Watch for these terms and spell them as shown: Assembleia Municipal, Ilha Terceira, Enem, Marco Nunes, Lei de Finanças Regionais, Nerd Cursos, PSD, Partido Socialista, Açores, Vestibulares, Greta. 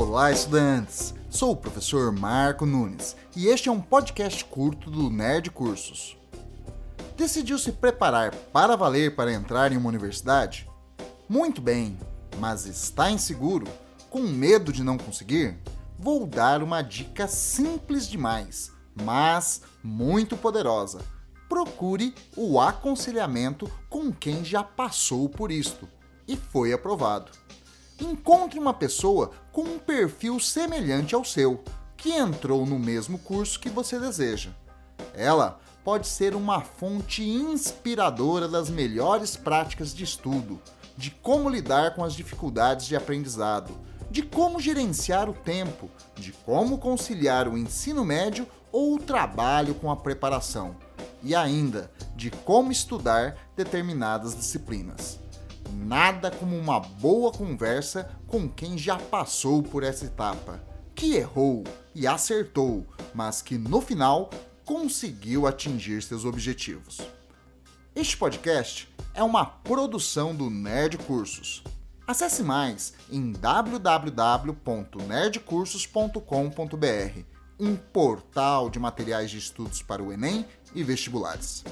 Olá, estudantes! Sou o professor Marco Nunes e este é um podcast curto do Nerd Cursos. Decidiu se preparar para valer para entrar em uma universidade? Muito bem, mas está inseguro? Com medo de não conseguir? Vou dar uma dica simples demais, mas muito poderosa. Procure o aconselhamento com quem já passou por isto e foi aprovado. Encontre uma pessoa com um perfil semelhante ao seu, que entrou no mesmo curso que você deseja. Ela pode ser uma fonte inspiradora das melhores práticas de estudo, de como lidar com as dificuldades de aprendizado, de como gerenciar o tempo, de como conciliar o ensino médio ou o trabalho com a preparação, e ainda de como estudar determinadas disciplinas. Nada como uma boa conversa com quem já passou por essa etapa, que errou e acertou, mas que no final conseguiu atingir seus objetivos. Este podcast é uma produção do Nerd Cursos. Acesse mais em www.nerdcursos.com.br, um portal de materiais de estudos para o Enem e vestibulares.